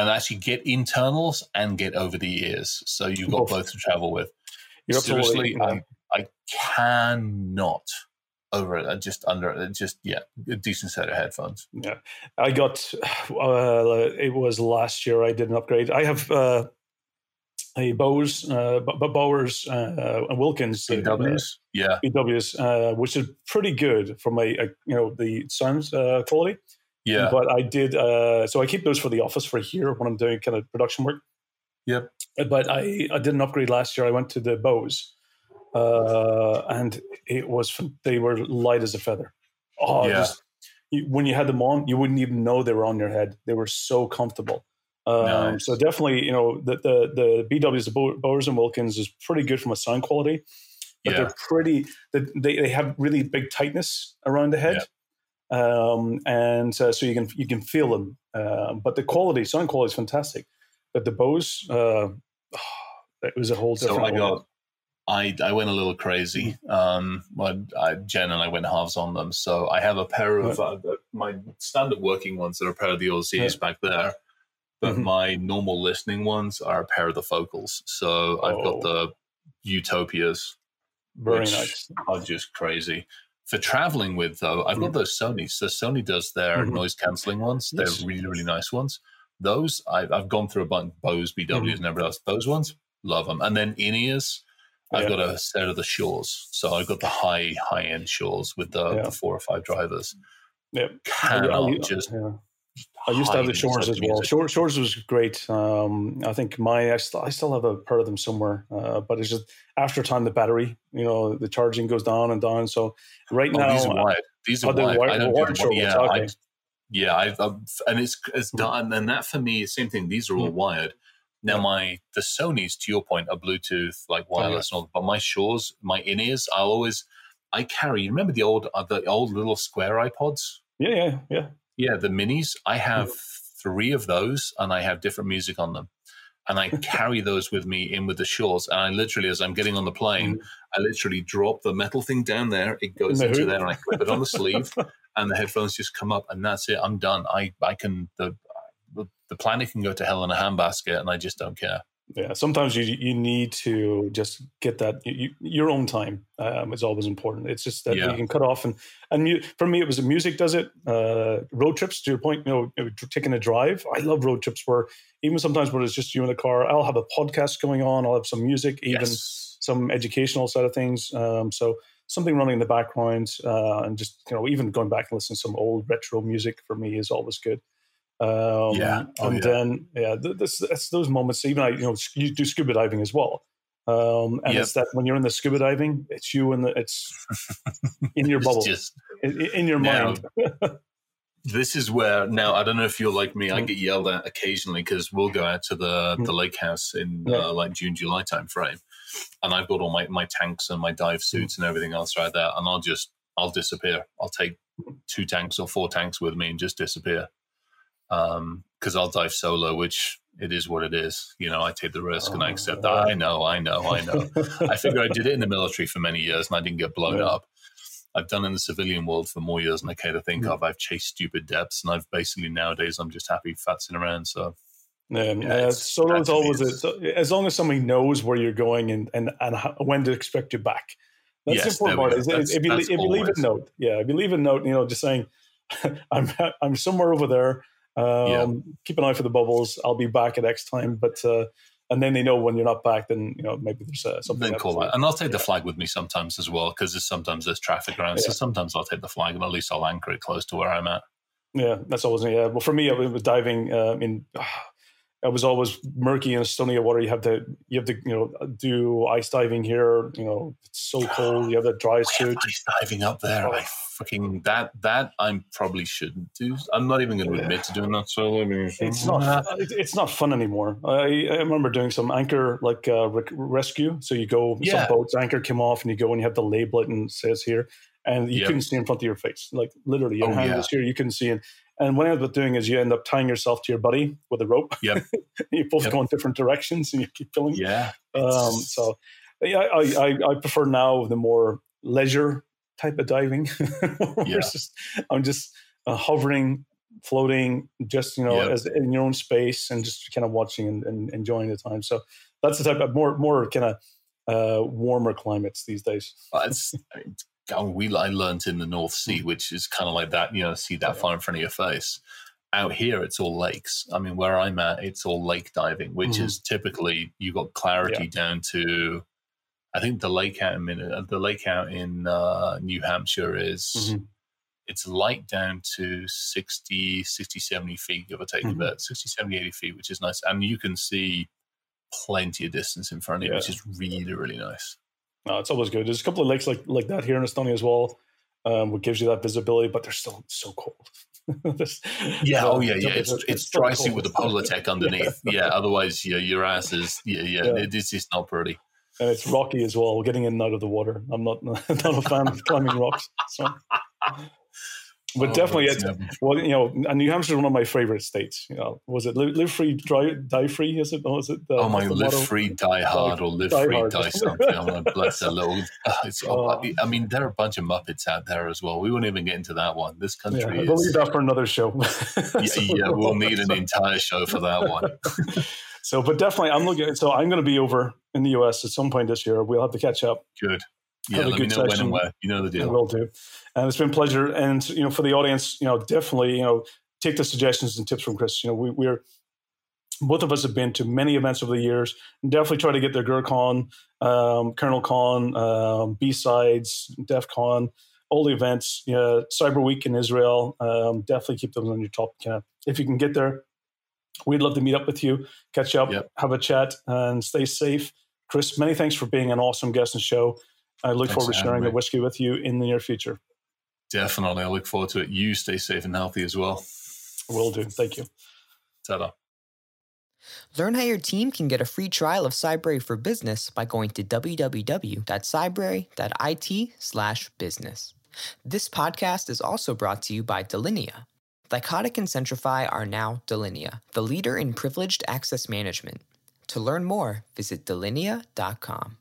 and actually get internals and get over the ears, so you've got both, both to travel with. You're Seriously, I, I cannot. Over just under just yeah a decent set of headphones. Yeah, I got uh, it was last year. I did an upgrade. I have uh, a Bose, uh, B- Bowers uh, and Wilkins B Ws, uh, yeah B Ws, uh, which is pretty good for my uh, you know the sound uh, quality. Yeah, but I did uh, so I keep those for the office for here when I'm doing kind of production work. Yep. But I I did an upgrade last year. I went to the Bose. Uh, and it was, they were light as a feather. Oh, yeah. just, you, when you had them on, you wouldn't even know they were on your head. They were so comfortable. Um, nice. So definitely, you know, the, the, the B Ws, the Bowers and Wilkins is pretty good from a sound quality, but yeah. they're pretty, they, they have really big tightness around the head. Yeah. Um, and uh, so you can, you can feel them. Um, uh, but the quality, sound quality is fantastic. at the Bose, uh, it was a whole different so I got, world. I, I went a little crazy. Um, I, I, Jen and I went halves on them. So I have a pair of uh, my standard working ones that are a pair of the O Cs yeah. back there, but mm-hmm. my normal listening ones are a pair of the Focals. So oh. I've got the Utopias, Very which nice. Are just crazy. For traveling with, though, I've mm-hmm. got those Sony. So Sony does their mm-hmm. noise-canceling ones. They're yes. really, really nice ones. Those, I, I've gone through a bunch, Bose, B Ws, mm-hmm. and everything else. Those ones, love them. And then in-ears, I've yeah. got a set of the Shures. So I've got the high, high-end Shures with the, yeah. the four or five drivers. Yep. Cannot I, I, just... Yeah. I used to have the Shores as well. Shores, Shores was great. Um, I think my I, st- I still have a pair of them somewhere, uh, but it's just after time the battery, you know, the charging goes down and down. So right oh, now, these are wired. These are wired. I don't do them. Yeah, okay. I, yeah. I've, I've, and it's it's done. And that for me, same thing. These are all mm-hmm. wired. Now my the Sonys, to your point, are Bluetooth, like wireless oh, yeah. and all. But my Shores, my in-ears, I always I carry. You remember the old uh, the old little square iPods? Yeah, yeah, yeah. Yeah, the minis. I have three of those, and I have different music on them. And I carry those with me in with the Shores. And I literally, as I'm getting on the plane, I literally drop the metal thing down there. It goes no. into there, and I clip it on the sleeve, and the headphones just come up, and that's it. I'm done. I, I can the the planet can go to hell in a handbasket, and I just don't care. Yeah, sometimes you you need to just get that you, your own time um, is always important. It's just that yeah. you can cut off and and mu- for me it was music does it. Uh, road trips, to your point, you know, taking a drive. I love road trips where even sometimes where it's just you in the car. I'll have a podcast going on. I'll have some music, even yes. some educational side of things. Um, so something running in the background uh, and just you know even going back and listening to some old retro music for me is always good. Um, yeah, oh, and yeah. then yeah, that's th- those moments. Even I, you know, you do scuba diving as well, um, and yep. it's that when you're in the scuba diving, it's you and the it's in your bubble, just, in, in your now, mind. This is where now I don't know if you're like me. I get yelled at occasionally because we'll go out to the the lake house in yeah. uh, like June, July time frame, and I've got all my my tanks and my dive suits and everything else right there, and I'll just I'll disappear. I'll take two tanks or four tanks with me and just disappear. Um, cause I'll dive solo, which it is what it is. You know, I take the risk oh, and I accept that. I know, I know, I know. I figure I did it in the military for many years and I didn't get blown yeah. up. I've done it in the civilian world for more years than I care to think mm-hmm. of. I've chased stupid depths and I've basically nowadays, I'm just happy fatsing around. So yeah, yeah uh, solo is always, a, so, as long as somebody knows where you're going and, and, and how, when to expect you back. That's yes, the important part. Is that's, if you, if you always. leave a note, yeah, if you leave a note, you know, just saying I'm, I'm somewhere over there. Um, yeah. Keep an eye for the bubbles. I'll be back at X time, but uh, and then they know when you're not back. Then you know maybe there's uh, something. Then call that, and I'll take yeah. the flag with me sometimes as well because there's sometimes there's traffic around. Yeah. So sometimes I'll take the flag, and at least I'll anchor it close to where I'm at. Yeah, that's always yeah. Well, for me, I was diving. Uh, in uh, I was always murky in Estonia water. You have to you have to you know do ice diving here. You know it's so cold. You have that dry suit. Ice diving up there. Oh. I- Fucking that! That I probably shouldn't do. I'm not even going to admit yeah. to doing that solo. It's not. It's not fun anymore. I, I remember doing some anchor like uh, rec- rescue. So you go yeah. some boats anchor came off, and you go and you have to label it and it says here, and you yep. couldn't see in front of your face, like literally your oh, hand yeah. was here. You couldn't see it. And what I ended up doing is you end up tying yourself to your buddy with a rope. Yeah, you both yep. go in different directions, and you keep going. Yeah. Um. So, yeah, I, I I prefer now the more leisure type of diving. yeah. just, I'm just uh, hovering, floating, just, you know, yep. as in your own space and just kind of watching and, and enjoying the time. So that's the type of more, more kind of uh, warmer climates these days. Well, it's, I mean, we, I learned in the North Sea, which is kind of like that, you know, see that yeah. far in front of your face. Out here, it's all lakes. I mean, where I'm at, it's all lake diving, which mm-hmm. is typically you've got clarity yeah. down to I think the lake out in the lake out in uh, New Hampshire is mm-hmm. it's light down to sixty, sixty, seventy feet, give or take mm-hmm. a bit, sixty, seventy, eighty feet, which is nice. And you can see plenty of distance in front of you, yeah. which is really, really nice. No, it's always good. There's a couple of lakes like, like that here in Estonia as well, um, which gives you that visibility, but they're still so cold. this, yeah, oh yeah, yeah. It's it's, it's dry suit with the polar tech underneath. yeah. yeah, otherwise yeah, your ass is yeah, yeah, yeah. It, it's just not pretty. And it's rocky as well, getting in and out of the water. I'm not not a fan of climbing rocks. So. But oh, definitely, it's, well, you know, and New Hampshire is one of my favorite states. You know, was it live, live free, dry, die free? Is it? Or is it uh, oh my, live motto? Free, die hard, or live die free, hard. Die something. I'm gonna bless their little. It's, uh, I mean, there are a bunch of Muppets out there as well. We won't even get into that one. This country. Yeah, we'll leave that for another show. yeah, yeah, we'll need an entire show for that one. So, but definitely, I'm looking. So, I'm going to be over in the U S at some point this year. We'll have to catch up. Good. Yeah, let me know session. When and where. You know the deal. I will do. And it's been a pleasure. And, you know, for the audience, you know, definitely, you know, take the suggestions and tips from Chris. You know, we, we're, both of us have been to many events over the years. And definitely try to get their GrrCON, um, KernelCon, um, B-Sides, DEFCON, all the events. You know, Cyber Week in Israel. Um, definitely keep those on your top. You know, if you can get there, we'd love to meet up with you, catch up, yep. have a chat, and stay safe. Chris, many thanks for being an awesome guest on the show. I look Thanks forward to sharing the whiskey with you in the near future. Definitely. I look forward to it. You stay safe and healthy as well. Will do. Thank you. Ta-da. Learn how your team can get a free trial of Cybrary for Business by going to w w w dot cybrary dot i t slash business. This podcast is also brought to you by Delinea. Lycotic and Centrify are now Delinea, the leader in privileged access management. To learn more, visit delinea dot com.